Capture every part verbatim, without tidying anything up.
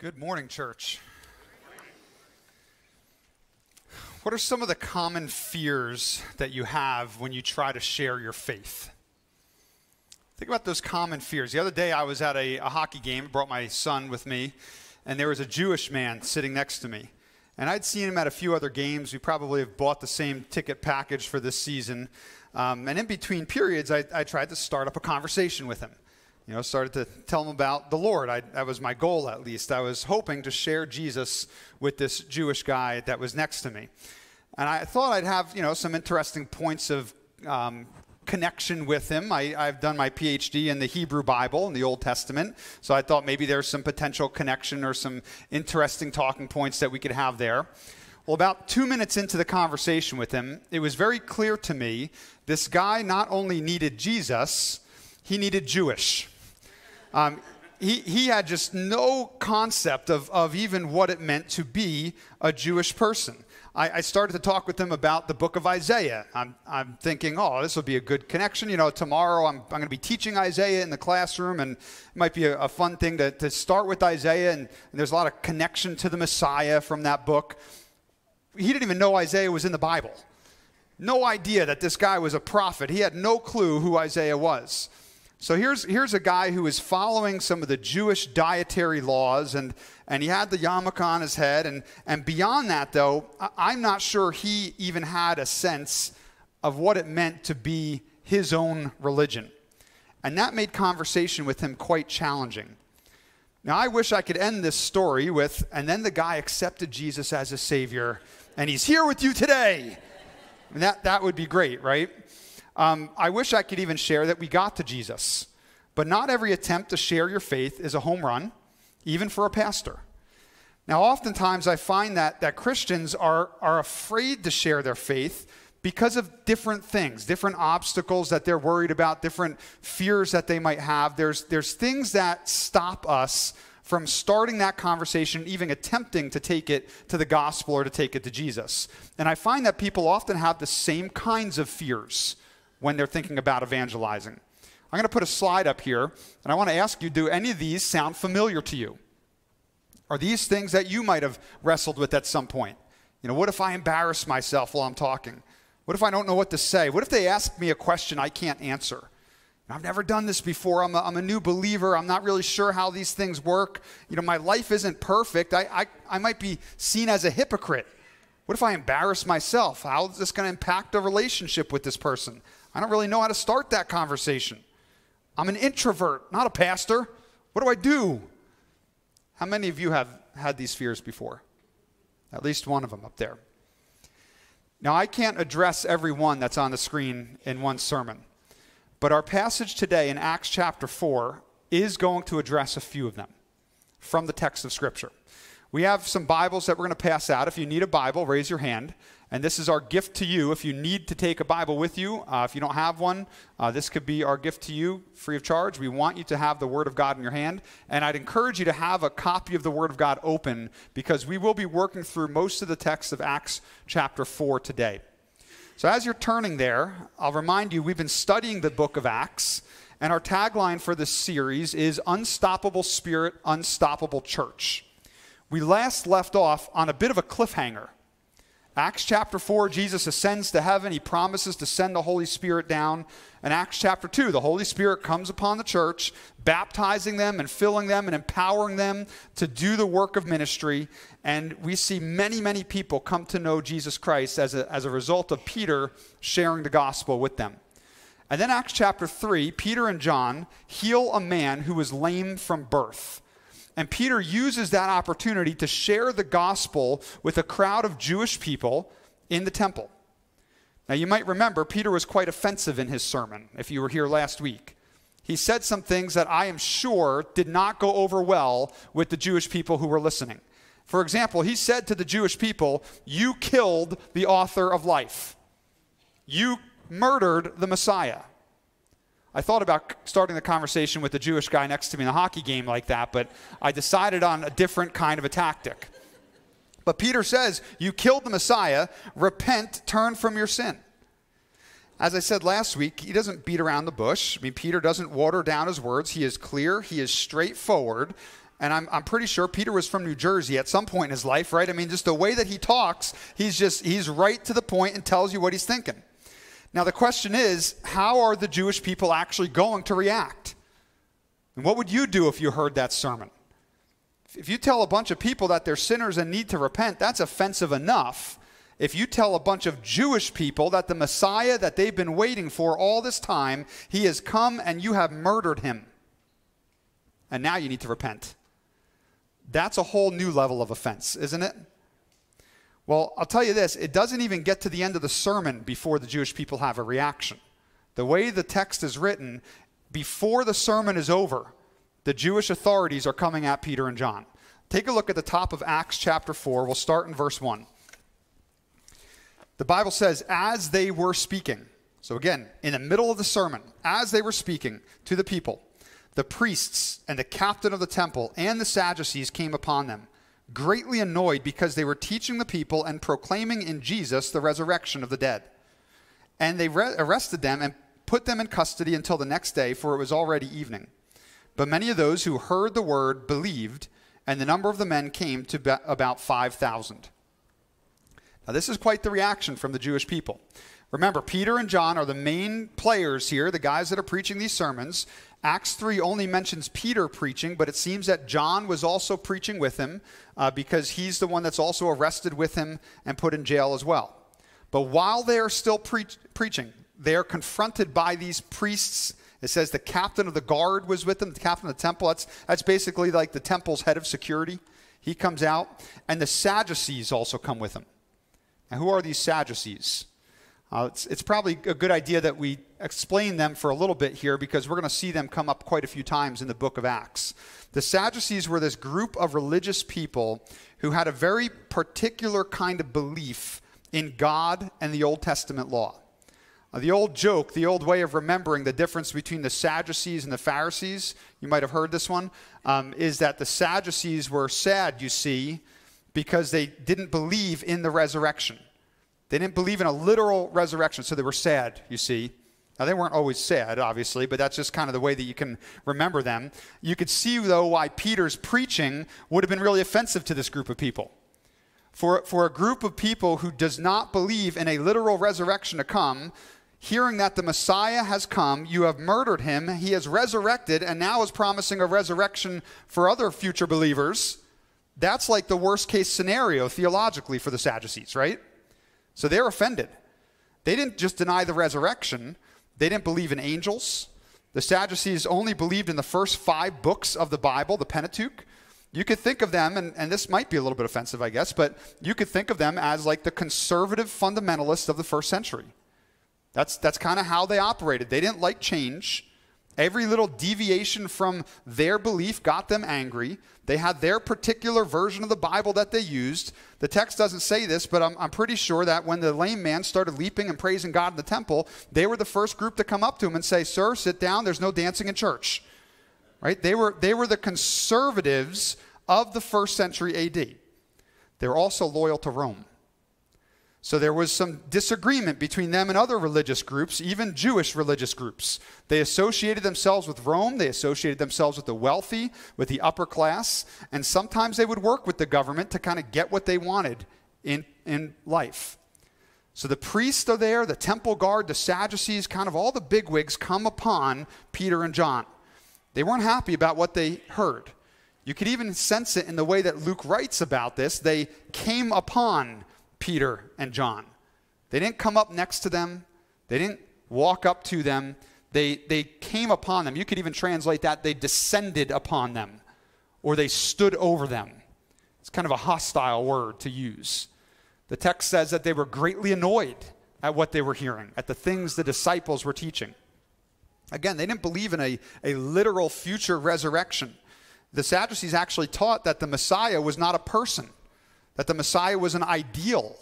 Good morning, church. What are some of the common fears that you have when you try to share your faith? Think about those common fears. The other day I was at a, a hockey game, brought my son with me, and there was a Jewish man sitting next to me. And I'd seen him at a few other games. We probably have bought the same ticket package for this season. Um, and in between periods, I, I tried to start up a conversation with him. You know, started to tell them about the Lord. I, that was my goal, at least. I was hoping to share Jesus with this Jewish guy that was next to me. And I thought I'd have, you know, some interesting points of um, connection with him. I, I've done my P H D in the Hebrew Bible, in the Old Testament. So I thought maybe there's some potential connection or some interesting talking points that we could have there. Well, about two minutes into the conversation with him, it was very clear to me this guy not only needed Jesus, he needed Jewish. Um, he, he had just no concept of, of even what it meant to be a Jewish person. I, I started to talk with him about the book of Isaiah. I'm, I'm thinking, oh, this will be a good connection. You know, tomorrow I'm, I'm going to be teaching Isaiah in the classroom, and it might be a, a fun thing to, to start with Isaiah, and, and there's a lot of connection to the Messiah from that book. He didn't even know Isaiah was in the Bible. No idea that this guy was a prophet. He had no clue who Isaiah was. So here's, here's a guy who is following some of the Jewish dietary laws, and, and he had the yarmulke on his head. And, and beyond that, though, I'm not sure he even had a sense of what it meant to be his own religion. And that made conversation with him quite challenging. Now, I wish I could end this story with, and then the guy accepted Jesus as his Savior, and he's here with you today. And that, that would be great, right? Um, I wish I could even share that we got to Jesus, but not every attempt to share your faith is a home run, even for a pastor. Now, oftentimes I find that, that Christians are, are afraid to share their faith because of different things, different obstacles that they're worried about, different fears that they might have. There's, there's things that stop us from starting that conversation, even attempting to take it to the gospel or to take it to Jesus. And I find that people often have the same kinds of fears when they're thinking about evangelizing. I'm going to put a slide up here, and I want to ask you, do any of these sound familiar to you? Are these things that you might have wrestled with at some point? You know, what if I embarrass myself while I'm talking? What if I don't know what to say? What if they ask me a question I can't answer? I've never done this before. I'm a, I'm a new believer. I'm not really sure how these things work. You know, my life isn't perfect. I, I, I might be seen as a hypocrite. What if I embarrass myself? How is this going to impact a relationship with this person? I don't really know how to start that conversation. I'm an introvert, not a pastor. What do I do? How many of you have had these fears before? At least one of them up there. Now, I can't address every one that's on the screen in one sermon, but our passage today in Acts chapter four is going to address a few of them from the text of Scripture. We have some Bibles that we're going to pass out. If you need a Bible, raise your hand. And this is our gift to you. If you need to take a Bible with you, uh, if you don't have one, uh, this could be our gift to you free of charge. We want you to have the Word of God in your hand. And I'd encourage you to have a copy of the Word of God open, because we will be working through most of the text of Acts chapter four today. So as you're turning there, I'll remind you, we've been studying the book of Acts. And our tagline for this series is Unstoppable Spirit, Unstoppable Church. We last left off on a bit of a cliffhanger. Acts chapter four, Jesus ascends to heaven. He promises to send the Holy Spirit down. In Acts chapter two, the Holy Spirit comes upon the church, baptizing them and filling them and empowering them to do the work of ministry. And we see many, many people come to know Jesus Christ as a, as a result of Peter sharing the gospel with them. And then Acts chapter three, Peter and John heal a man who was lame from birth. And Peter uses that opportunity to share the gospel with a crowd of Jewish people in the temple. Now, you might remember Peter was quite offensive in his sermon, if you were here last week. He said some things that I am sure did not go over well with the Jewish people who were listening. For example, he said to the Jewish people, "You killed the author of life. You murdered the Messiah." I thought about starting the conversation with the Jewish guy next to me in a hockey game like that, but I decided on a different kind of a tactic. But Peter says, "You killed the Messiah. Repent, turn from your sin." As I said last week, he doesn't beat around the bush. I mean, Peter doesn't water down his words. He is clear. He is straightforward. And I'm, I'm pretty sure Peter was from New Jersey at some point in his life, right? I mean, just the way that he talks, he's just, he's right to the point and tells you what he's thinking. Now, the question is, how are the Jewish people actually going to react? And what would you do if you heard that sermon? If you tell a bunch of people that they're sinners and need to repent, that's offensive enough. If you tell a bunch of Jewish people that the Messiah that they've been waiting for all this time, he has come and you have murdered him, and now you need to repent, that's a whole new level of offense, isn't it? Well, I'll tell you this, it doesn't even get to the end of the sermon before the Jewish people have a reaction. The way the text is written, before the sermon is over, the Jewish authorities are coming at Peter and John. Take a look at the top of Acts chapter four. We'll start in verse one. The Bible says, as they were speaking, so again, in the middle of the sermon, as they were speaking to the people, the priests and the captain of the temple and the Sadducees came upon them, greatly annoyed because they were teaching the people and proclaiming in Jesus the resurrection of the dead. And they arrested them and put them in custody until the next day, for it was already evening. But many of those who heard the word believed, and the number of the men came to about five thousand. Now, this is quite the reaction from the Jewish people. Remember, Peter and John are the main players here, the guys that are preaching these sermons. Acts three only mentions Peter preaching, but it seems that John was also preaching with him uh, because he's the one that's also arrested with him and put in jail as well. But while they are still pre preaching, they are confronted by these priests. It says the captain of the guard was with them, the captain of the temple. That's, that's basically like the temple's head of security. He comes out, and the Sadducees also come with him. Now, who are these Sadducees? Uh, it's, it's probably a good idea that we explain them for a little bit here, because we're going to see them come up quite a few times in the book of Acts. The Sadducees were this group of religious people who had a very particular kind of belief in God and the Old Testament law. Uh, the old joke, the old way of remembering the difference between the Sadducees and the Pharisees, you might have heard this one, um, is that the Sadducees were sad, you see, because they didn't believe in the resurrection. They didn't believe in a literal resurrection, so they were sad, you see. Now, they weren't always sad, obviously, but that's just kind of the way that you can remember them. You could see, though, why Peter's preaching would have been really offensive to this group of people. For, for a group of people who does not believe in a literal resurrection to come, hearing that the Messiah has come, you have murdered him, he has resurrected, and now is promising a resurrection for other future believers, that's like the worst-case scenario theologically for the Sadducees, right? So they're offended. They didn't just deny the resurrection. They didn't believe in angels. The Sadducees only believed in the first five books of the Bible, the Pentateuch. You could think of them, and, and this might be a little bit offensive, I guess, but you could think of them as like the conservative fundamentalists of the first century. That's, that's kind of how they operated. They didn't like change. Every little deviation from their belief got them angry. They had their particular version of the Bible that they used. The text doesn't say this, but I'm, I'm pretty sure that when the lame man started leaping and praising God in the temple, they were the first group to come up to him and say, "Sir, sit down. There's no dancing in church." Right? They were, they were the conservatives of the first century A D. They were also loyal to Rome. So there was some disagreement between them and other religious groups, even Jewish religious groups. They associated themselves with Rome. They associated themselves with the wealthy, with the upper class. And sometimes they would work with the government to kind of get what they wanted in, in life. So the priests are there, the temple guard, the Sadducees, kind of all the bigwigs come upon Peter and John. They weren't happy about what they heard. You could even sense it in the way that Luke writes about this. They came upon Peter and John. They didn't come up next to them. They didn't walk up to them. They, they came upon them. You could even translate that, they descended upon them, or they stood over them. It's kind of a hostile word to use. The text says that they were greatly annoyed at what they were hearing, at the things the disciples were teaching. Again, they didn't believe in a, a literal future resurrection. The Sadducees actually taught that the Messiah was not a person, that the Messiah was an ideal,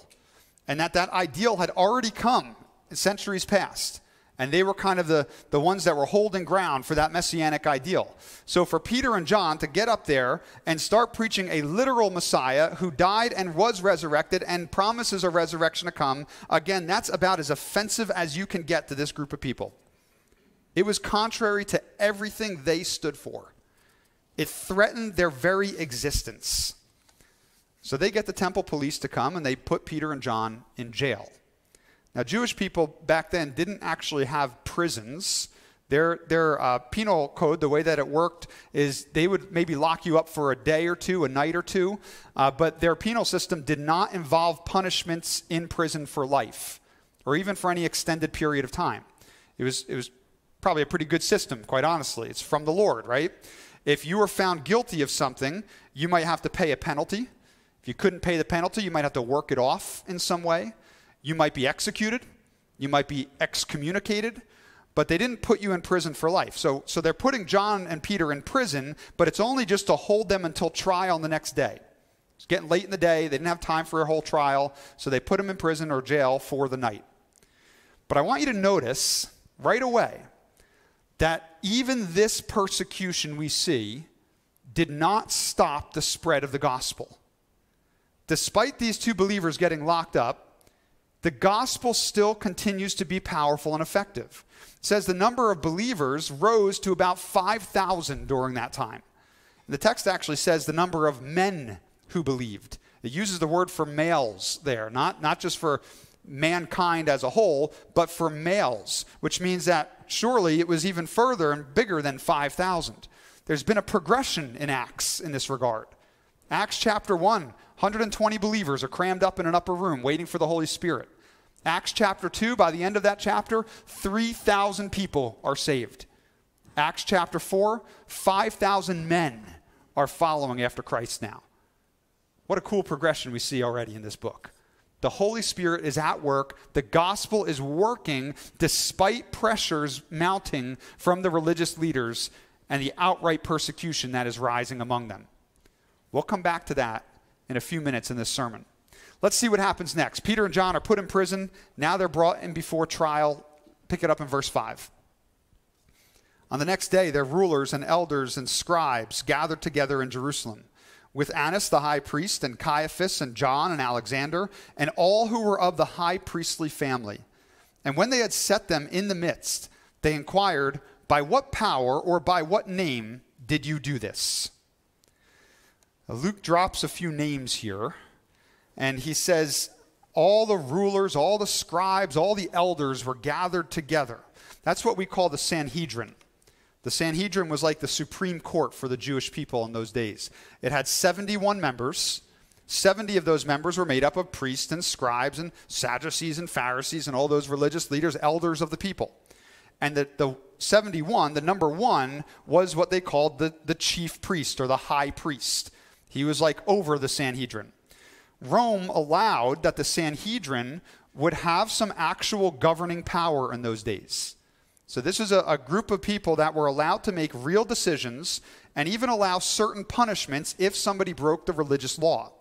and that that ideal had already come in centuries past. And they were kind of the, the ones that were holding ground for that messianic ideal. So for Peter and John to get up there and start preaching a literal Messiah who died and was resurrected and promises a resurrection to come, again, that's about as offensive as you can get to this group of people. It was contrary to everything they stood for. It threatened their very existence. So they get the temple police to come and they put Peter and John in jail. Now, Jewish people back then didn't actually have prisons. Their, their uh, penal code, the way that it worked, is they would maybe lock you up for a day or two, a night or two, uh, but their penal system did not involve punishments in prison for life or even for any extended period of time. It was, it was probably a pretty good system, quite honestly. It's from the Lord, right? If you were found guilty of something, you might have to pay a penalty. If you couldn't pay the penalty, you might have to work it off in some way. You might be executed. You might be excommunicated. But they didn't put you in prison for life. So, so they're putting John and Peter in prison, but it's only just to hold them until trial on the next day. It's getting late in the day. They didn't have time for a whole trial, so they put them in prison or jail for the night. But I want you to notice right away that even this persecution we see did not stop the spread of the gospel. Despite these two believers getting locked up, the gospel still continues to be powerful and effective. It says the number of believers rose to about five thousand during that time. And the text actually says the number of men who believed. It uses the word for males there, not, not just for mankind as a whole, but for males, which means that surely it was even further and bigger than five thousand. There's been a progression in Acts in this regard. Acts chapter one. one hundred twenty believers are crammed up in an upper room waiting for the Holy Spirit. Acts chapter two, by the end of that chapter, three thousand people are saved. Acts chapter four, five thousand men are following after Christ now. What a cool progression we see already in this book. The Holy Spirit is at work. The gospel is working despite pressures mounting from the religious leaders and the outright persecution that is rising among them. We'll come back to that in a few minutes in this sermon. Let's see what happens next. Peter and John are put in prison. Now they're brought in before trial. Pick it up in verse five. On the next day, their rulers and elders and scribes gathered together in Jerusalem with Annas the high priest and Caiaphas and John and Alexander and all who were of the high priestly family. And when they had set them in the midst, they inquired, "By what power or by what name did you do this?" Luke drops a few names here, and he says all the rulers, all the scribes, all the elders were gathered together. That's what we call the Sanhedrin. The Sanhedrin was like the Supreme Court for the Jewish people in those days. It had seventy-one members. seventy of those members were made up of priests and scribes and Sadducees and Pharisees and all those religious leaders, elders of the people. And the, the seventy-one, the number one, was what they called the, the chief priest or the high priest. He was like over the Sanhedrin. Rome allowed that the Sanhedrin would have some actual governing power in those days. So this is a, a group of people that were allowed to make real decisions and even allow certain punishments if somebody broke the religious law.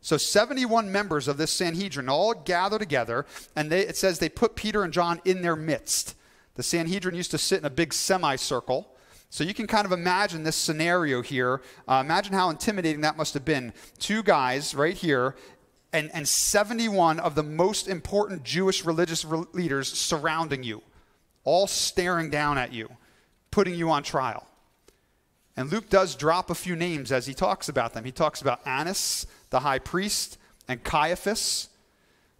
So seventy-one members of this Sanhedrin all gather together, and they, it says they put Peter and John in their midst. The Sanhedrin used to sit in a big semicircle. So you can kind of imagine this scenario here. Uh, imagine how intimidating that must have been. Two guys right here and, and seventy-one of the most important Jewish religious re- leaders surrounding you, all staring down at you, putting you on trial. And Luke does drop a few names as he talks about them. He talks about Annas, the high priest, and Caiaphas.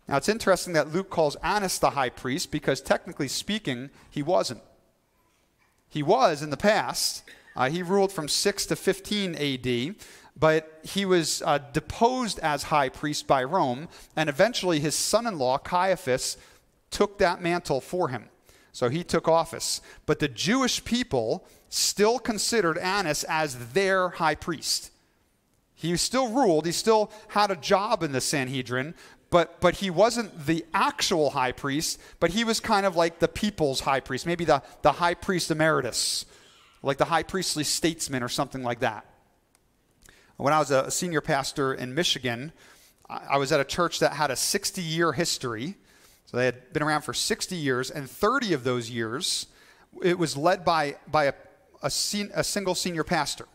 Now it's interesting that Luke calls Annas the high priest because technically speaking, he wasn't. He was in the past. Uh, he ruled from six to fifteen A D, but he was uh, deposed as high priest by Rome, and eventually his son-in-law, Caiaphas, took that mantle for him. So he took office. But the Jewish people still considered Annas as their high priest. He still ruled. He still had a job in the Sanhedrin, But, but he wasn't the actual high priest, but he was kind of like the people's high priest, maybe the, the high priest emeritus, like the high priestly statesman or something like that. When I was a senior pastor in Michigan, I was at a church that had a sixty-year history. So they had been around for sixty years, and thirty of those years, it was led by, by a, a, sen- a single senior pastor.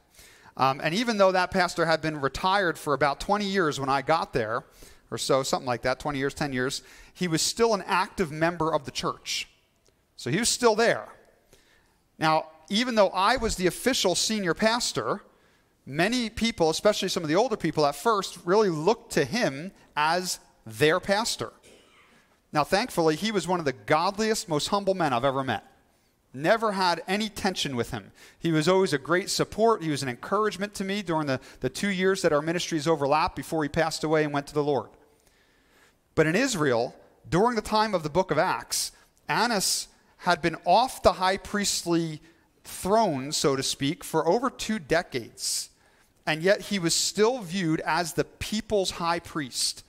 Um, and even though that pastor had been retired for about twenty years when I got there, or so, something like that, twenty years, ten years, he was still an active member of the church. So he was still there. Now, even though I was the official senior pastor, many people, especially some of the older people at first, really looked to him as their pastor. Now, thankfully, he was one of the godliest, most humble men I've ever met. Never had any tension with him. He was always a great support. He was an encouragement to me during the, the two years that our ministries overlapped before he passed away and went to the Lord. But in Israel, during the time of the book of Acts, Annas had been off the high priestly throne, so to speak, for over two decades. And yet he was still viewed as the people's high priest.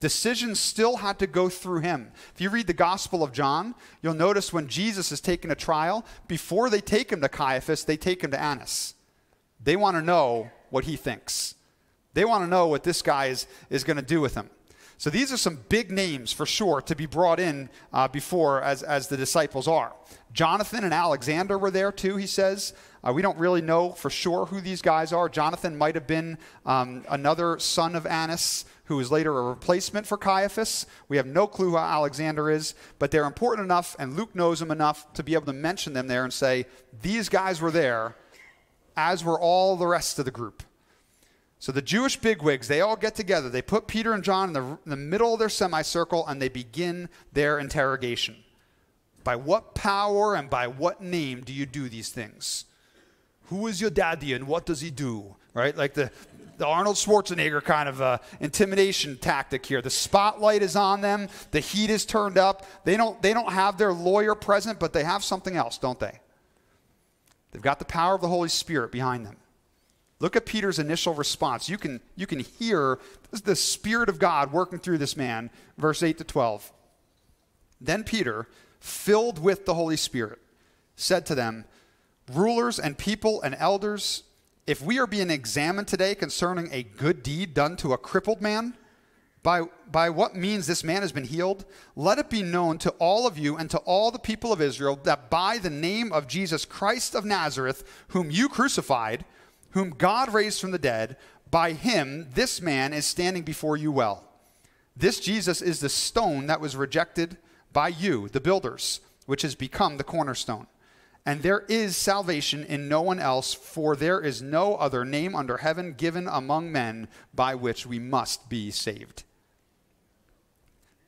Decisions still had to go through him. If you read the Gospel of John, you'll notice when Jesus is taken to trial, before they take him to Caiaphas, they take him to Annas. They want to know what he thinks. They want to know what this guy is, is going to do with him. So these are some big names for sure to be brought in uh, before as, as the disciples are. Jonathan and Alexander were there too, he says. Uh, we don't really know for sure who these guys are. Jonathan might have been um, another son of Annas who was later a replacement for Caiaphas. We have no clue who Alexander is, but they're important enough, and Luke knows them enough to be able to mention them there and say, these guys were there, as were all the rest of the group. So the Jewish bigwigs, they all get together. They put Peter and John in the, in the middle of their semicircle, and they begin their interrogation. By what power and by what name do you do these things? Who is your daddy and what does he do? Right? Like the, the Arnold Schwarzenegger kind of uh, intimidation tactic here. The spotlight is on them. The heat is turned up. They don't, they don't have their lawyer present, but they have something else, don't they? They've got the power of the Holy Spirit behind them. Look at Peter's initial response. You can, you can hear the Spirit of God working through this man, verse eight to twelve. Then Peter, filled with the Holy Spirit, said to them, "Rulers and people and elders, if we are being examined today concerning a good deed done to a crippled man, by, by what means this man has been healed, let it be known to all of you and to all the people of Israel that by the name of Jesus Christ of Nazareth, whom you crucified, whom God raised from the dead, by him this man is standing before you well. This Jesus is the stone that was rejected by you, the builders, which has become the cornerstone. And there is salvation in no one else, for there is no other name under heaven given among men by which we must be saved."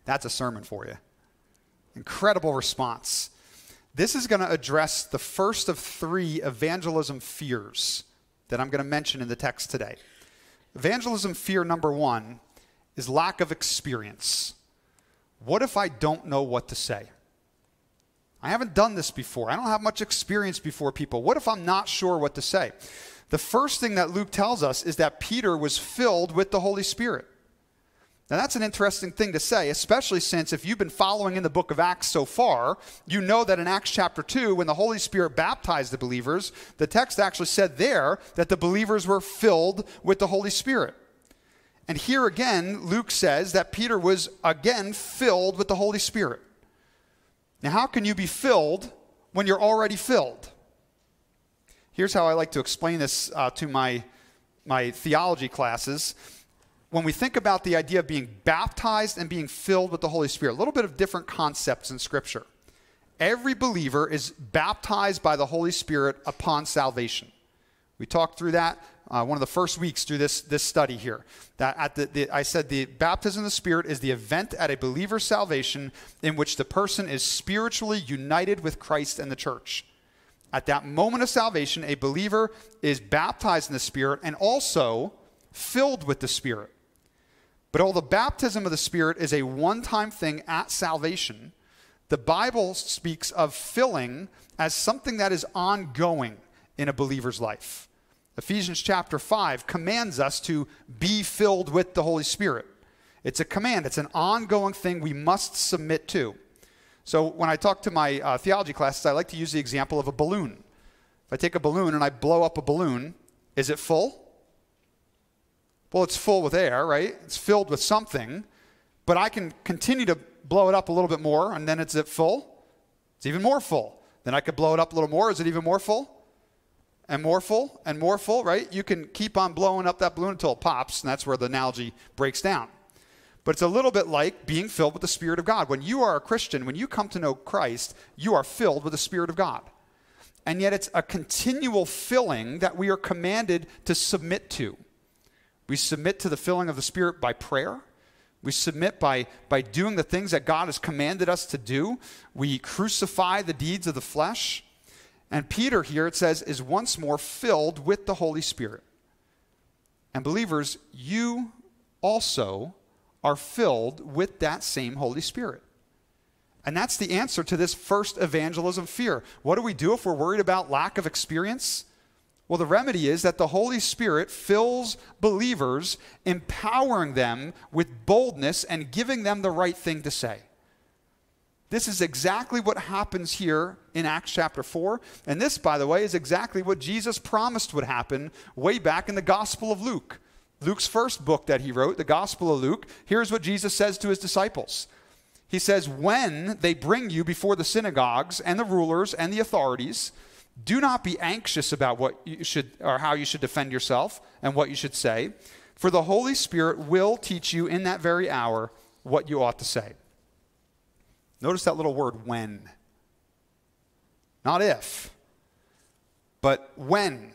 That's a sermon for you. Incredible response. This is going to address the first of three evangelism fears that I'm going to mention in the text today. Evangelism fear number one is lack of experience. What if I don't know what to say? I haven't done this before. I don't have much experience before people. What if I'm not sure what to say? The first thing that Luke tells us is that Peter was filled with the Holy Spirit. Now, that's an interesting thing to say, especially since if you've been following in the book of Acts so far, you know that in Acts chapter two, when the Holy Spirit baptized the believers, the text actually said there that the believers were filled with the Holy Spirit. And here again, Luke says that Peter was again filled with the Holy Spirit. Now, how can you be filled when you're already filled? Here's how I like to explain this uh, to my, my theology classes. When we think about the idea of being baptized and being filled with the Holy Spirit, a little bit of different concepts in Scripture. Every believer is baptized by the Holy Spirit upon salvation. We talked through that uh, one of the first weeks through this, this study here. That at the, the, I said the baptism of the Spirit is the event at a believer's salvation in which the person is spiritually united with Christ and the church. At that moment of salvation, a believer is baptized in the Spirit and also filled with the Spirit. But although baptism of the Spirit is a one-time thing at salvation, the Bible speaks of filling as something that is ongoing in a believer's life. Ephesians chapter five commands us to be filled with the Holy Spirit. It's a command. It's an ongoing thing we must submit to. So when I talk to my uh, theology classes, I like to use the example of a balloon. If I take a balloon and I blow up a balloon, is it full? Well, it's full with air, right? It's filled with something. But I can continue to blow it up a little bit more, and then is it full? It's even more full. Then I could blow it up a little more. Is it even more full? And more full, and more full, right? You can keep on blowing up that balloon until it pops, and that's where the analogy breaks down. But it's a little bit like being filled with the Spirit of God. When you are a Christian, when you come to know Christ, you are filled with the Spirit of God. and yet it's a continual filling that we are commanded to submit to. We submit to the filling of the Spirit by prayer. We submit by, by doing the things that God has commanded us to do. We crucify the deeds of the flesh. And Peter here, it says, is once more filled with the Holy Spirit. And believers, you also are filled with that same Holy Spirit. And that's the answer to this first evangelism fear. What do we do if we're worried about lack of experience? Well, the remedy is that the Holy Spirit fills believers, empowering them with boldness and giving them the right thing to say. This is exactly what happens here in Acts chapter four. And this, by the way, is exactly what Jesus promised would happen way back in the Gospel of Luke. Luke's first book that he wrote, the Gospel of Luke. Here's what Jesus says to his disciples. He says, when they bring you before the synagogues and the rulers and the authorities, do not be anxious about what you should or how you should defend yourself and what you should say, for the Holy Spirit will teach you in that very hour what you ought to say. Notice that little word, when. Not if, but when.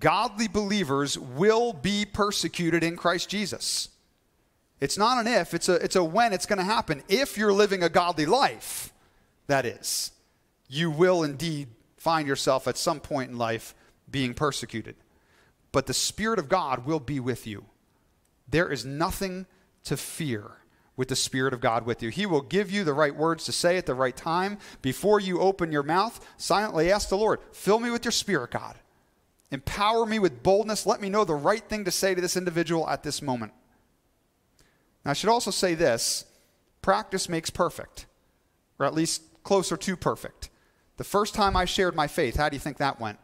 Godly believers will be persecuted in Christ Jesus. It's not an if, it's a, it's a when it's going to happen. If you're living a godly life, that is, you will indeed find yourself at some point in life being persecuted. But the Spirit of God will be with you. There is nothing to fear with the Spirit of God with you. He will give you the right words to say at the right time. Before you open your mouth, silently ask the Lord, fill me with your Spirit, God. Empower me with boldness. Let me know the right thing to say to this individual at this moment. Now, I should also say this. Practice makes perfect, or at least closer to perfect. The first time I shared my faith, how do you think that went?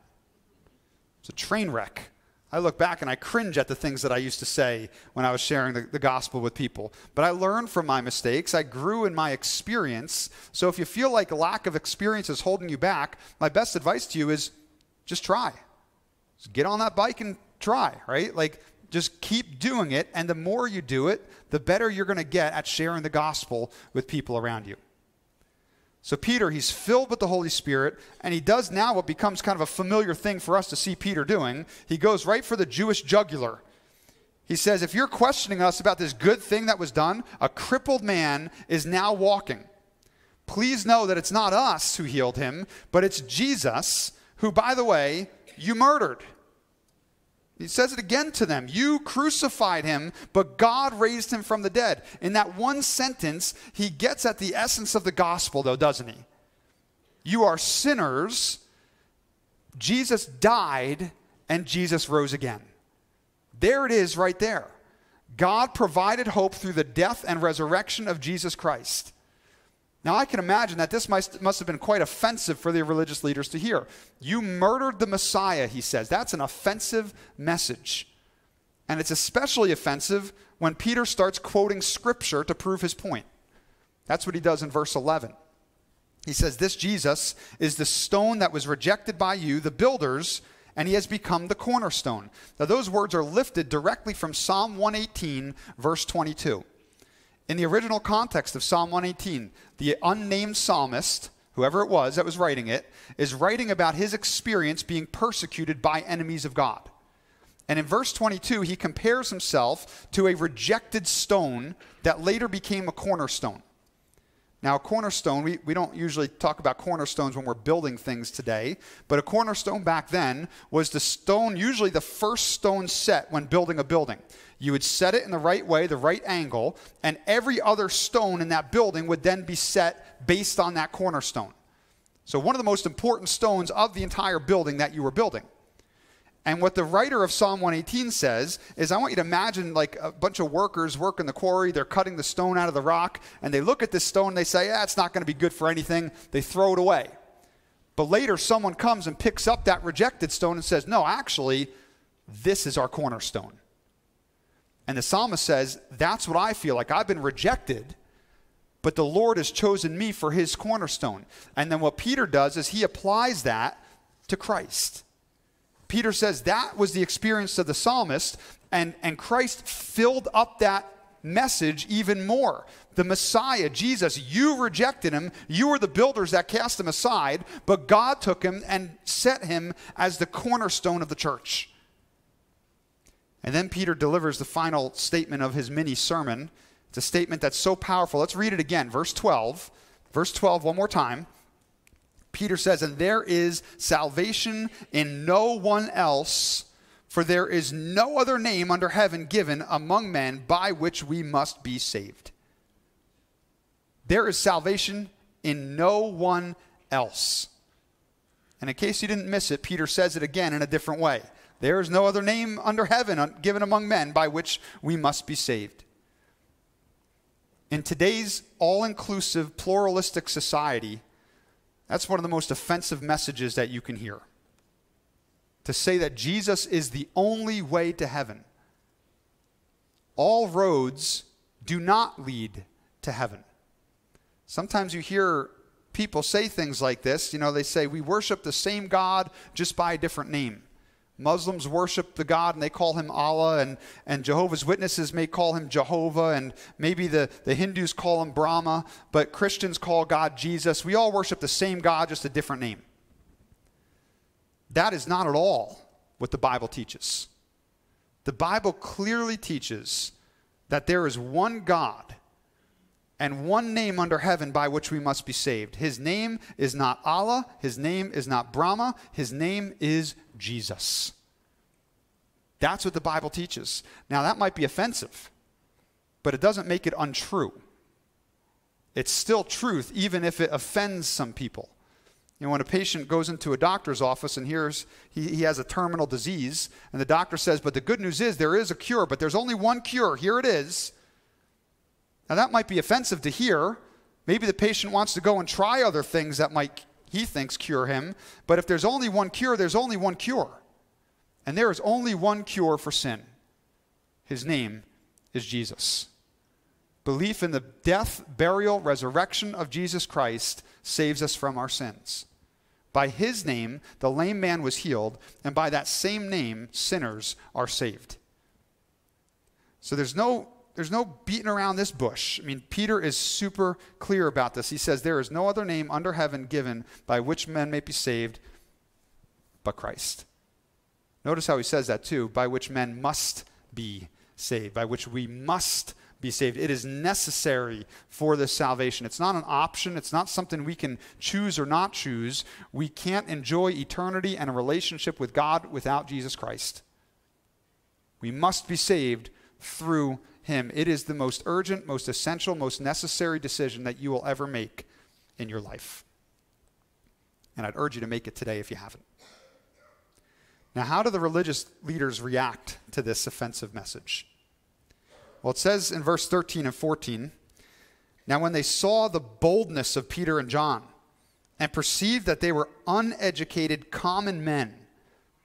It's a train wreck. I look back and I cringe at the things that I used to say when I was sharing the, the gospel with people. But I learned from my mistakes. I grew in my experience. So if you feel like lack of experience is holding you back, my best advice to you is just try. Just get on that bike and try, right? Like, just keep doing it. And the more you do it, the better you're going to get at sharing the gospel with people around you. So Peter, he's filled with the Holy Spirit, and he does now what becomes kind of a familiar thing for us to see Peter doing. He goes right for the Jewish jugular. He says, if you're questioning us about this good thing that was done, a crippled man is now walking. Please know that it's not us who healed him, but it's Jesus, who, by the way, you murdered. He says it again to them. You crucified him, but God raised him from the dead. In that one sentence, he gets at the essence of the gospel, though, doesn't he? You are sinners. Jesus died, and Jesus rose again. There it is right there. God provided hope through the death and resurrection of Jesus Christ. Now, I can imagine that this must, must have been quite offensive for the religious leaders to hear. You murdered the Messiah, he says. That's an offensive message. And it's especially offensive when Peter starts quoting Scripture to prove his point. That's what he does in verse eleven. He says, this Jesus is the stone that was rejected by you, the builders, and he has become the cornerstone. Now, those words are lifted directly from Psalm one eighteen, verse twenty-two. In the original context of Psalm one eighteen, the unnamed psalmist, whoever it was that was writing it, is writing about his experience being persecuted by enemies of God. And in verse twenty-two, he compares himself to a rejected stone that later became a cornerstone. Now, a cornerstone, we, we don't usually talk about cornerstones when we're building things today, but a cornerstone back then was the stone, usually the first stone set when building a building. You would set it in the right way, the right angle, and every other stone in that building would then be set based on that cornerstone. So one of the most important stones of the entire building that you were building. And what the writer of Psalm one eighteen says is, I want you to imagine like a bunch of workers work in the quarry. They're cutting the stone out of the rock, and they look at this stone, and they say, yeah, it's not going to be good for anything. They throw it away. But later, someone comes and picks up that rejected stone and says, no, actually, this is our cornerstone. And the psalmist says, that's what I feel like. I've been rejected, but the Lord has chosen me for his cornerstone. And then what Peter does is he applies that to Christ. Peter says that was the experience of the psalmist, and, and Christ filled up that message even more. The Messiah, Jesus, you rejected him. You were the builders that cast him aside, but God took him and set him as the cornerstone of the church. And then Peter delivers the final statement of his mini sermon. It's a statement that's so powerful. Let's read it again, verse twelve. Verse twelve one more time. Peter says, "And there is salvation in no one else, for there is no other name under heaven given among men by which we must be saved." There is salvation in no one else. And in case you didn't miss it, Peter says it again in a different way. There is no other name under heaven given among men by which we must be saved. In today's all-inclusive, pluralistic society, that's one of the most offensive messages that you can hear. To say that Jesus is the only way to heaven. All roads do not lead to heaven. Sometimes you hear people say things like this. You know, they say, we worship the same God just by a different name. Muslims worship the God and they call him Allah, and, and Jehovah's Witnesses may call him Jehovah, and maybe the, the Hindus call him Brahma, but Christians call God Jesus. We all worship the same God, just a different name. That is not at all what the Bible teaches. The Bible clearly teaches that there is one God and one name under heaven by which we must be saved. His name is not Allah. His name is not Brahma. His name is Jesus. That's what the Bible teaches. Now, that might be offensive, but it doesn't make it untrue. It's still truth, even if it offends some people. You know, when a patient goes into a doctor's office and hears he, he has a terminal disease, and the doctor says, but the good news is there is a cure, but there's only one cure. Here it is. Now, that might be offensive to hear. Maybe the patient wants to go and try other things that might, he thinks, cure him. But if there's only one cure, there's only one cure. And there is only one cure for sin. His name is Jesus. Belief in the death, burial, resurrection of Jesus Christ saves us from our sins. By his name, the lame man was healed, and by that same name, sinners are saved. So there's no... There's no beating around this bush. I mean, Peter is super clear about this. He says there is no other name under heaven given by which men may be saved but Christ. Notice how he says that too, by which men must be saved, by which we must be saved. It is necessary for this salvation. It's not an option. It's not something we can choose or not choose. We can't enjoy eternity and a relationship with God without Jesus Christ. We must be saved through him. It is the most urgent, most essential, most necessary decision that you will ever make in your life. And I'd urge you to make it today if you haven't. Now, how do the religious leaders react to this offensive message? Well, it says in verse thirteen and fourteen, "Now when they saw the boldness of Peter and John and perceived that they were uneducated common men,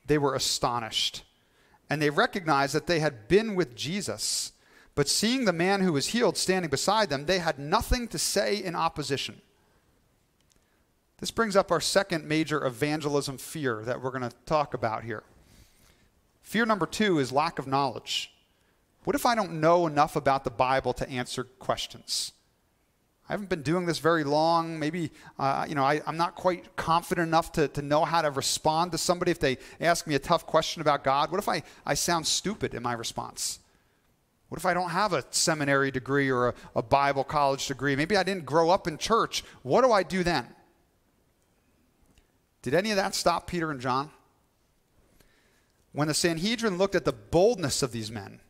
they were astonished. And they recognized that they had been with Jesus. But seeing the man who was healed standing beside them, they had nothing to say in opposition." This brings up our second major evangelism fear that we're going to talk about here. Fear number two is lack of knowledge. What if I don't know enough about the Bible to answer questions? I haven't been doing this very long. Maybe uh, you know, I, I'm not quite confident enough to, to know how to respond to somebody if they ask me a tough question about God. What if I, I sound stupid in my response? What if I don't have a seminary degree or a, a Bible college degree? Maybe I didn't grow up in church. What do I do then? Did any of that stop Peter and John? When the Sanhedrin looked at the boldness of these men,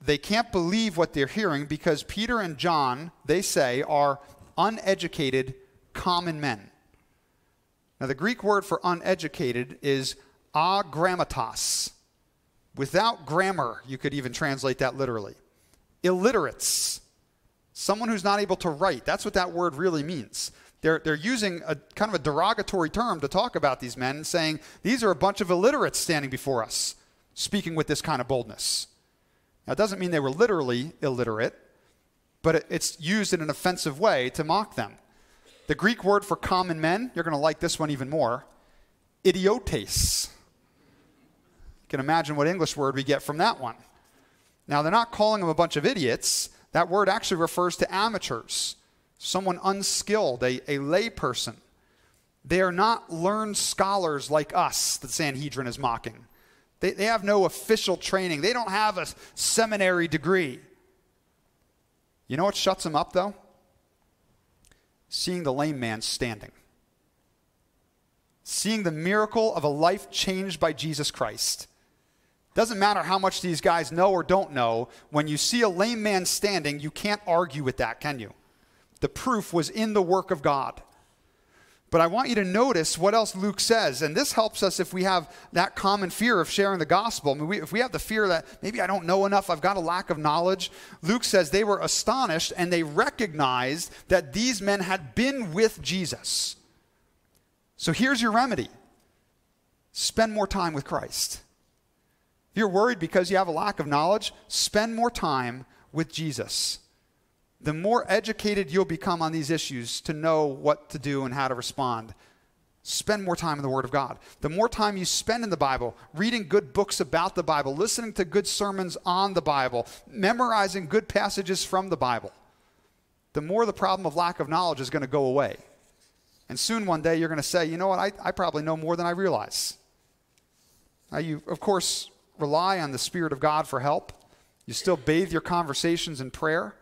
they can't believe what they're hearing, because Peter and John, they say, are uneducated common men. Now, the Greek word for uneducated is agrammatos. Without grammar, you could even translate that literally. Illiterates, someone who's not able to write. That's what that word really means. They're, they're using a kind of a derogatory term to talk about these men, saying these are a bunch of illiterates standing before us, speaking with this kind of boldness. Now, it doesn't mean they were literally illiterate, but it, it's used in an offensive way to mock them. The Greek word for common men, you're going to like this one even more, idiotes. Can imagine what English word we get from that one. Now, they're not calling them a bunch of idiots. That word actually refers to amateurs, someone unskilled, a, a lay person. They are not learned scholars like us that Sanhedrin is mocking. They, they have no official training. They don't have a seminary degree. You know what shuts them up, though? Seeing the lame man standing. Seeing the miracle of a life changed by Jesus Christ. Doesn't matter how much these guys know or don't know. When you see a lame man standing, you can't argue with that, can you? The proof was in the work of God. But I want you to notice what else Luke says, and this helps us if we have that common fear of sharing the gospel. I mean, we, if we have the fear that maybe I don't know enough, I've got a lack of knowledge. Luke says they were astonished and they recognized that these men had been with Jesus. So here's your remedy. Spend more time with Christ. If you're worried because you have a lack of knowledge, spend more time with Jesus. The more educated you'll become on these issues to know what to do and how to respond, spend more time in the Word of God. The more time you spend in the Bible, reading good books about the Bible, listening to good sermons on the Bible, memorizing good passages from the Bible, the more the problem of lack of knowledge is going to go away. And soon one day you're going to say, you know what, I, I probably know more than I realize. Now you, of course, rely on the Spirit of God for help. You still bathe your conversations in prayer.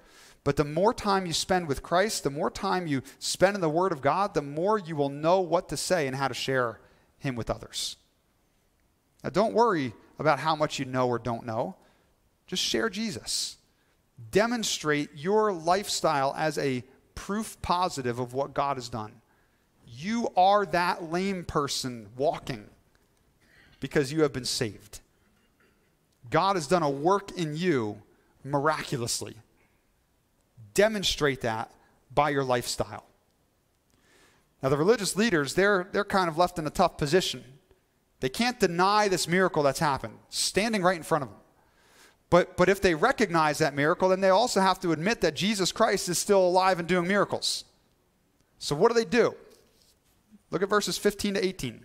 But the more time you spend with Christ, the more time you spend in the Word of God, the more you will know what to say and how to share Him with others. Now, don't worry about how much you know or don't know. Just share Jesus. Demonstrate your lifestyle as a proof positive of what God has done. You are that lame person walking because you have been saved. God has done a work in you miraculously. Demonstrate that by your lifestyle. Now, the religious leaders, they're, they're kind of left in a tough position. They can't deny this miracle that's happened, standing right in front of them. But, but if they recognize that miracle, then they also have to admit that Jesus Christ is still alive and doing miracles. So what do they do? Look at verses fifteen to eighteen.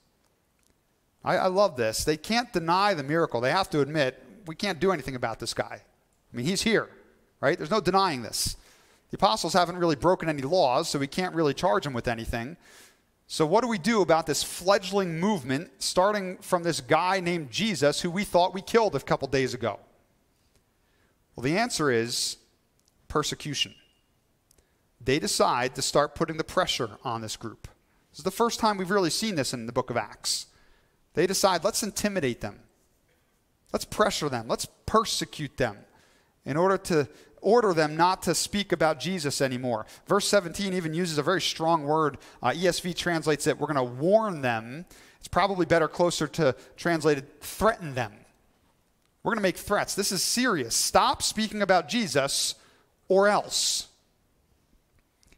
I, I love this. They can't deny the miracle. They have to admit, we can't do anything about this guy. I mean, he's here, right? There's no denying this. The apostles haven't really broken any laws, so we can't really charge them with anything. So what do we do about this fledgling movement starting from this guy named Jesus who we thought we killed a couple days ago? Well, the answer is persecution. They decide to start putting the pressure on this group. This is the first time we've really seen this in the book of Acts. They decide, let's intimidate them. Let's pressure them. Let's persecute them in order to order them not to speak about Jesus anymore. Verse seventeen even uses a very strong word. Uh, E S V translates it, we're going to warn them. It's probably better closer to translated, threaten them. We're going to make threats. This is serious. Stop speaking about Jesus or else.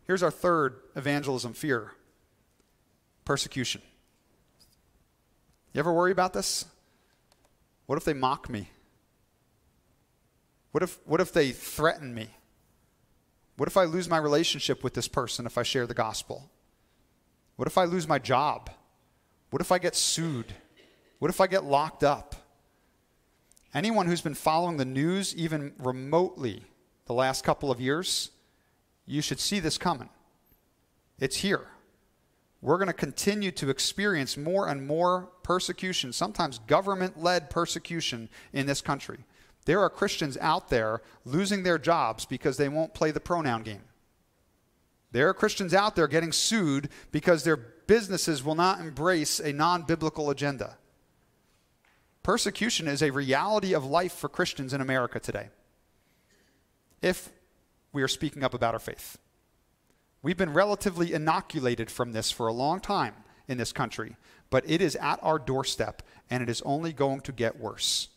Here's our third evangelism fear: persecution. You ever worry about this? What if they mock me? What if, what if they threaten me? What if I lose my relationship with this person if I share the gospel? What if I lose my job? What if I get sued? What if I get locked up? Anyone who's been following the news even remotely the last couple of years, you should see this coming. It's here. We're going to continue to experience more and more persecution, sometimes government-led persecution in this country. There are Christians out there losing their jobs because they won't play the pronoun game. There are Christians out there getting sued because their businesses will not embrace a non-biblical agenda. Persecution is a reality of life for Christians in America today, if we are speaking up about our faith. We've been relatively inoculated from this for a long time in this country, but it is at our doorstep, and it is only going to get worse.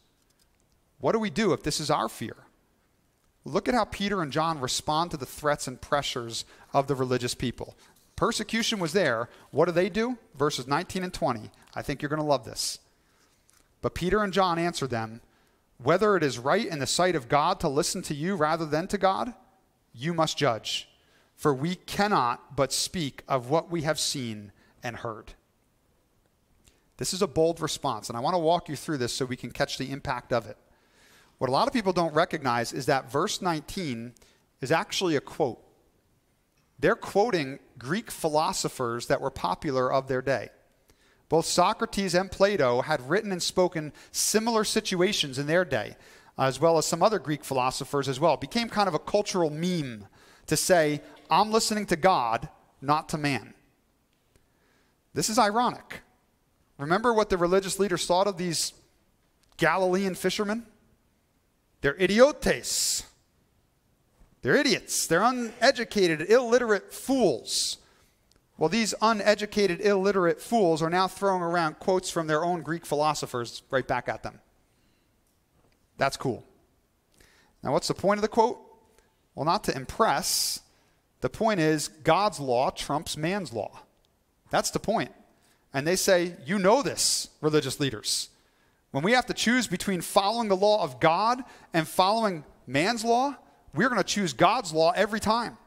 What do we do if this is our fear? Look at how Peter and John respond to the threats and pressures of the religious people. Persecution was there. What do they do? Verses nineteen and twenty. I think you're going to love this. But Peter and John answered them, "Whether it is right in the sight of God to listen to you rather than to God, you must judge. For we cannot but speak of what we have seen and heard." This is a bold response, and I want to walk you through this so we can catch the impact of it. What a lot of people don't recognize is that verse nineteen is actually a quote. They're quoting Greek philosophers that were popular of their day. Both Socrates and Plato had written and spoken similar situations in their day, as well as some other Greek philosophers as well. It became kind of a cultural meme to say, "I'm listening to God, not to man." This is ironic. Remember what the religious leaders thought of these Galilean fishermen? They're idiotes. They're idiots. They're uneducated, illiterate fools. Well, these uneducated, illiterate fools are now throwing around quotes from their own Greek philosophers right back at them. That's cool. Now, what's the point of the quote? Well, not to impress. The point is God's law trumps man's law. That's the point. And they say, you know this, religious leaders. When we have to choose between following the law of God and following man's law, we're going to choose God's law every time.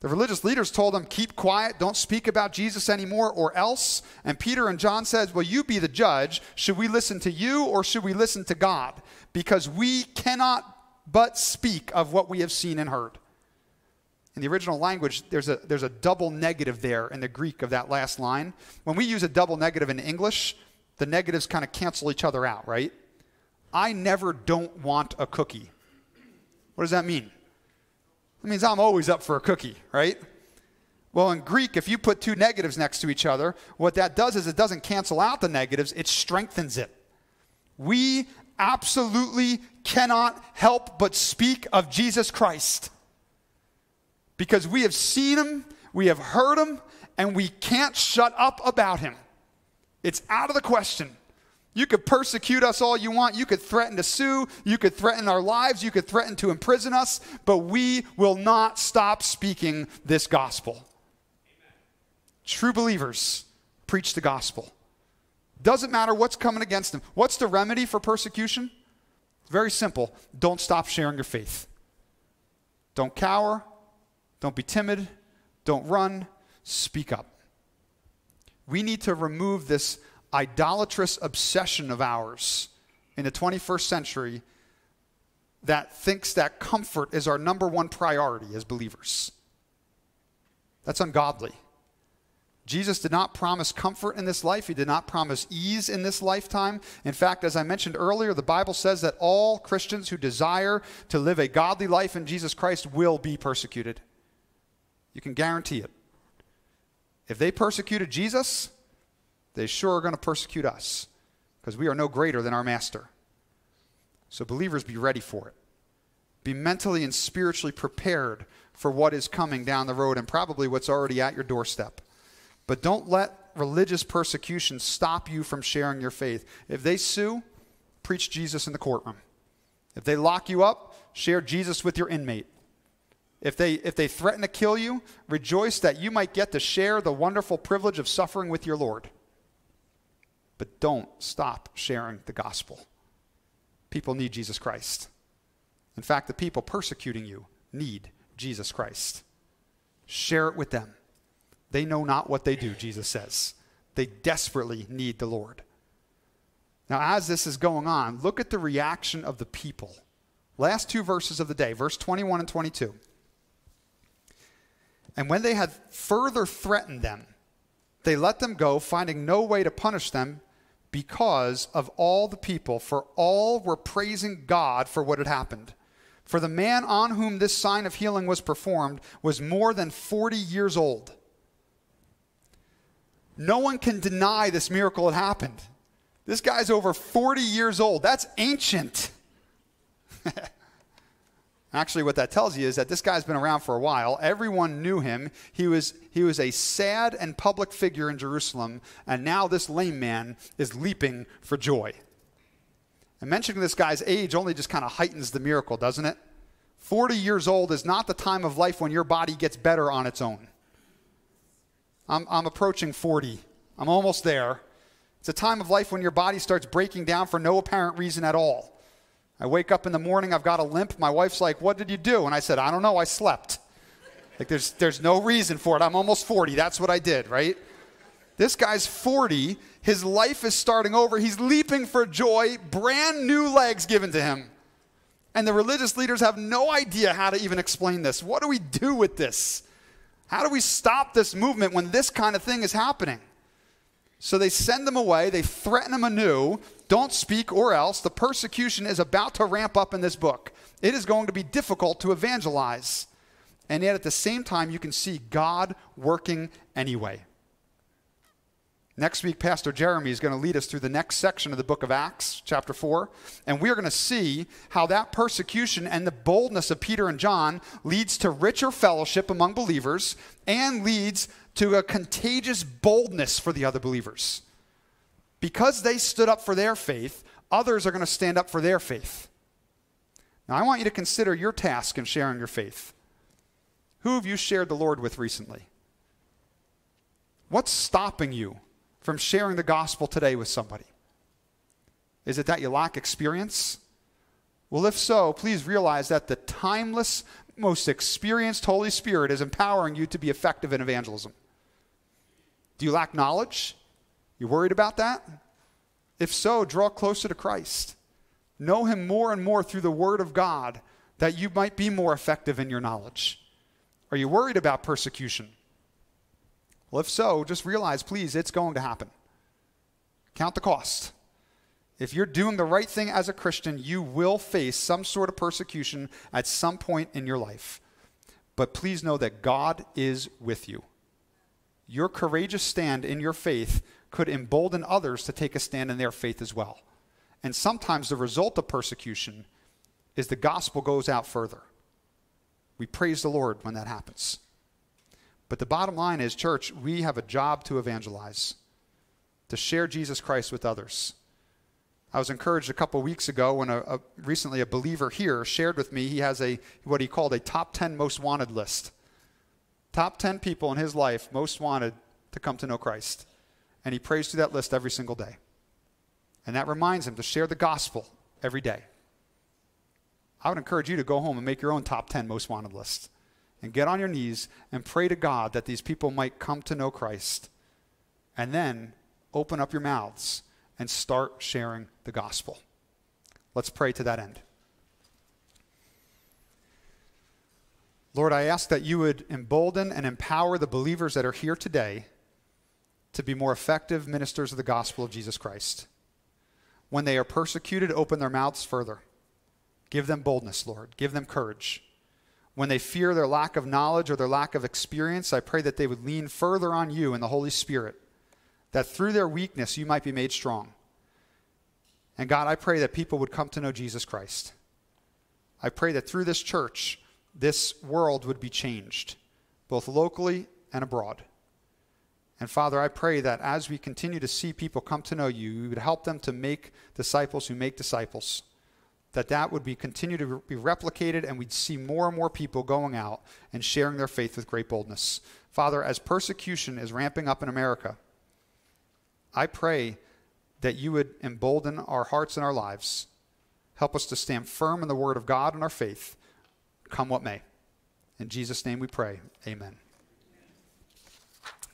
The religious leaders told them, keep quiet, don't speak about Jesus anymore or else. And Peter and John says, well, you be the judge. Should we listen to you or should we listen to God? Because we cannot but speak of what we have seen and heard. In the original language, there's a, there's a double negative there in the Greek of that last line. When we use a double negative in English, the negatives kind of cancel each other out, right? I never don't want a cookie. What does that mean? It means I'm always up for a cookie, right? Well, in Greek, if you put two negatives next to each other, what that does is it doesn't cancel out the negatives, it strengthens it. We absolutely cannot help but speak of Jesus Christ because we have seen him, we have heard him, and we can't shut up about him. It's out of the question. You could persecute us all you want. You could threaten to sue. You could threaten our lives. You could threaten to imprison us. But we will not stop speaking this gospel. Amen. True believers preach the gospel. Doesn't matter what's coming against them. What's the remedy for persecution? Very simple. Don't stop sharing your faith. Don't cower. Don't be timid. Don't run. Speak up. We need to remove this idolatrous obsession of ours in the twenty-first century that thinks that comfort is our number one priority as believers. That's ungodly. Jesus did not promise comfort in this life. He did not promise ease in this lifetime. In fact, as I mentioned earlier, the Bible says that all Christians who desire to live a godly life in Jesus Christ will be persecuted. You can guarantee it. If they persecuted Jesus, they sure are going to persecute us because we are no greater than our master. So believers, be ready for it. Be mentally and spiritually prepared for what is coming down the road and probably what's already at your doorstep. But don't let religious persecution stop you from sharing your faith. If they sue, preach Jesus in the courtroom. If they lock you up, share Jesus with your inmate. If they, if they threaten to kill you, rejoice that you might get to share the wonderful privilege of suffering with your Lord. But don't stop sharing the gospel. People need Jesus Christ. In fact, the people persecuting you need Jesus Christ. Share it with them. They know not what they do, Jesus says. They desperately need the Lord. Now, as this is going on, look at the reaction of the people. Last two verses of the day, verse twenty-one and twenty-two. And when they had further threatened them, they let them go, finding no way to punish them because of all the people, for all were praising God for what had happened. For the man on whom this sign of healing was performed was more than forty years old. No one can deny this miracle had happened. This guy's over forty years old. That's ancient. Actually, what that tells you is that this guy's been around for a while. Everyone knew him. He was, he was a sad and public figure in Jerusalem, and now this lame man is leaping for joy. And mentioning this guy's age only just kind of heightens the miracle, doesn't it? forty years old is not the time of life when your body gets better on its own. I'm, I'm approaching forty. I'm almost there. It's a time of life when your body starts breaking down for no apparent reason at all. I wake up in the morning, I've got a limp. My wife's like, what did you do? And I said, I don't know, I slept. Like there's, there's no reason for it. I'm almost forty. That's what I did, right? This guy's forty. His life is starting over. He's leaping for joy. Brand new legs given to him. And the religious leaders have no idea how to even explain this. What do we do with this? How do we stop this movement when this kind of thing is happening? So they send them away. They threaten them anew. Don't speak or else. The persecution is about to ramp up in this book. It is going to be difficult to evangelize. And yet at the same time, you can see God working anyway. Next week, Pastor Jeremy is going to lead us through the next section of the book of Acts, chapter four. And we're going to see how that persecution and the boldness of Peter and John leads to richer fellowship among believers and leads to a contagious boldness for the other believers. Because they stood up for their faith, others are going to stand up for their faith. Now, I want you to consider your task in sharing your faith. Who have you shared the Lord with recently? What's stopping you from sharing the gospel today with somebody? Is it that you lack experience? Well, if so, please realize that the timeless, most experienced Holy Spirit is empowering you to be effective in evangelism. Do you lack knowledge? You worried about that? If so, draw closer to Christ. Know him more and more through the word of God that you might be more effective in your knowledge. Are you worried about persecution? Well, if so, just realize, please, it's going to happen. Count the cost. If you're doing the right thing as a Christian, you will face some sort of persecution at some point in your life. But please know that God is with you. Your courageous stand in your faith could embolden others to take a stand in their faith as well. And sometimes the result of persecution is the gospel goes out further. We praise the Lord when that happens. But the bottom line is, church, we have a job to evangelize, to share Jesus Christ with others. I was encouraged a couple weeks ago when a, a, recently a believer here shared with me, he has a what he called a top ten most wanted list. Top ten people in his life most wanted to come to know Christ. And he prays through that list every single day. And that reminds him to share the gospel every day. I would encourage you to go home and make your own top ten most wanted list. And get on your knees and pray to God that these people might come to know Christ. And then open up your mouths and start sharing the gospel. Let's pray to that end. Lord, I ask that you would embolden and empower the believers that are here today to be more effective ministers of the gospel of Jesus Christ. When they are persecuted, open their mouths further. Give them boldness, Lord. Give them courage. When they fear their lack of knowledge or their lack of experience, I pray that they would lean further on you and the Holy Spirit, that through their weakness you might be made strong. And God, I pray that people would come to know Jesus Christ. I pray that through this church, this world would be changed, both locally and abroad. And Father, I pray that as we continue to see people come to know you, you would help them to make disciples who make disciples. that that would be continue to be replicated and we'd see more and more people going out and sharing their faith with great boldness. Father, as persecution is ramping up in America, I pray that you would embolden our hearts and our lives. Help us to stand firm in the word of God and our faith, come what may. In Jesus' name we pray, amen.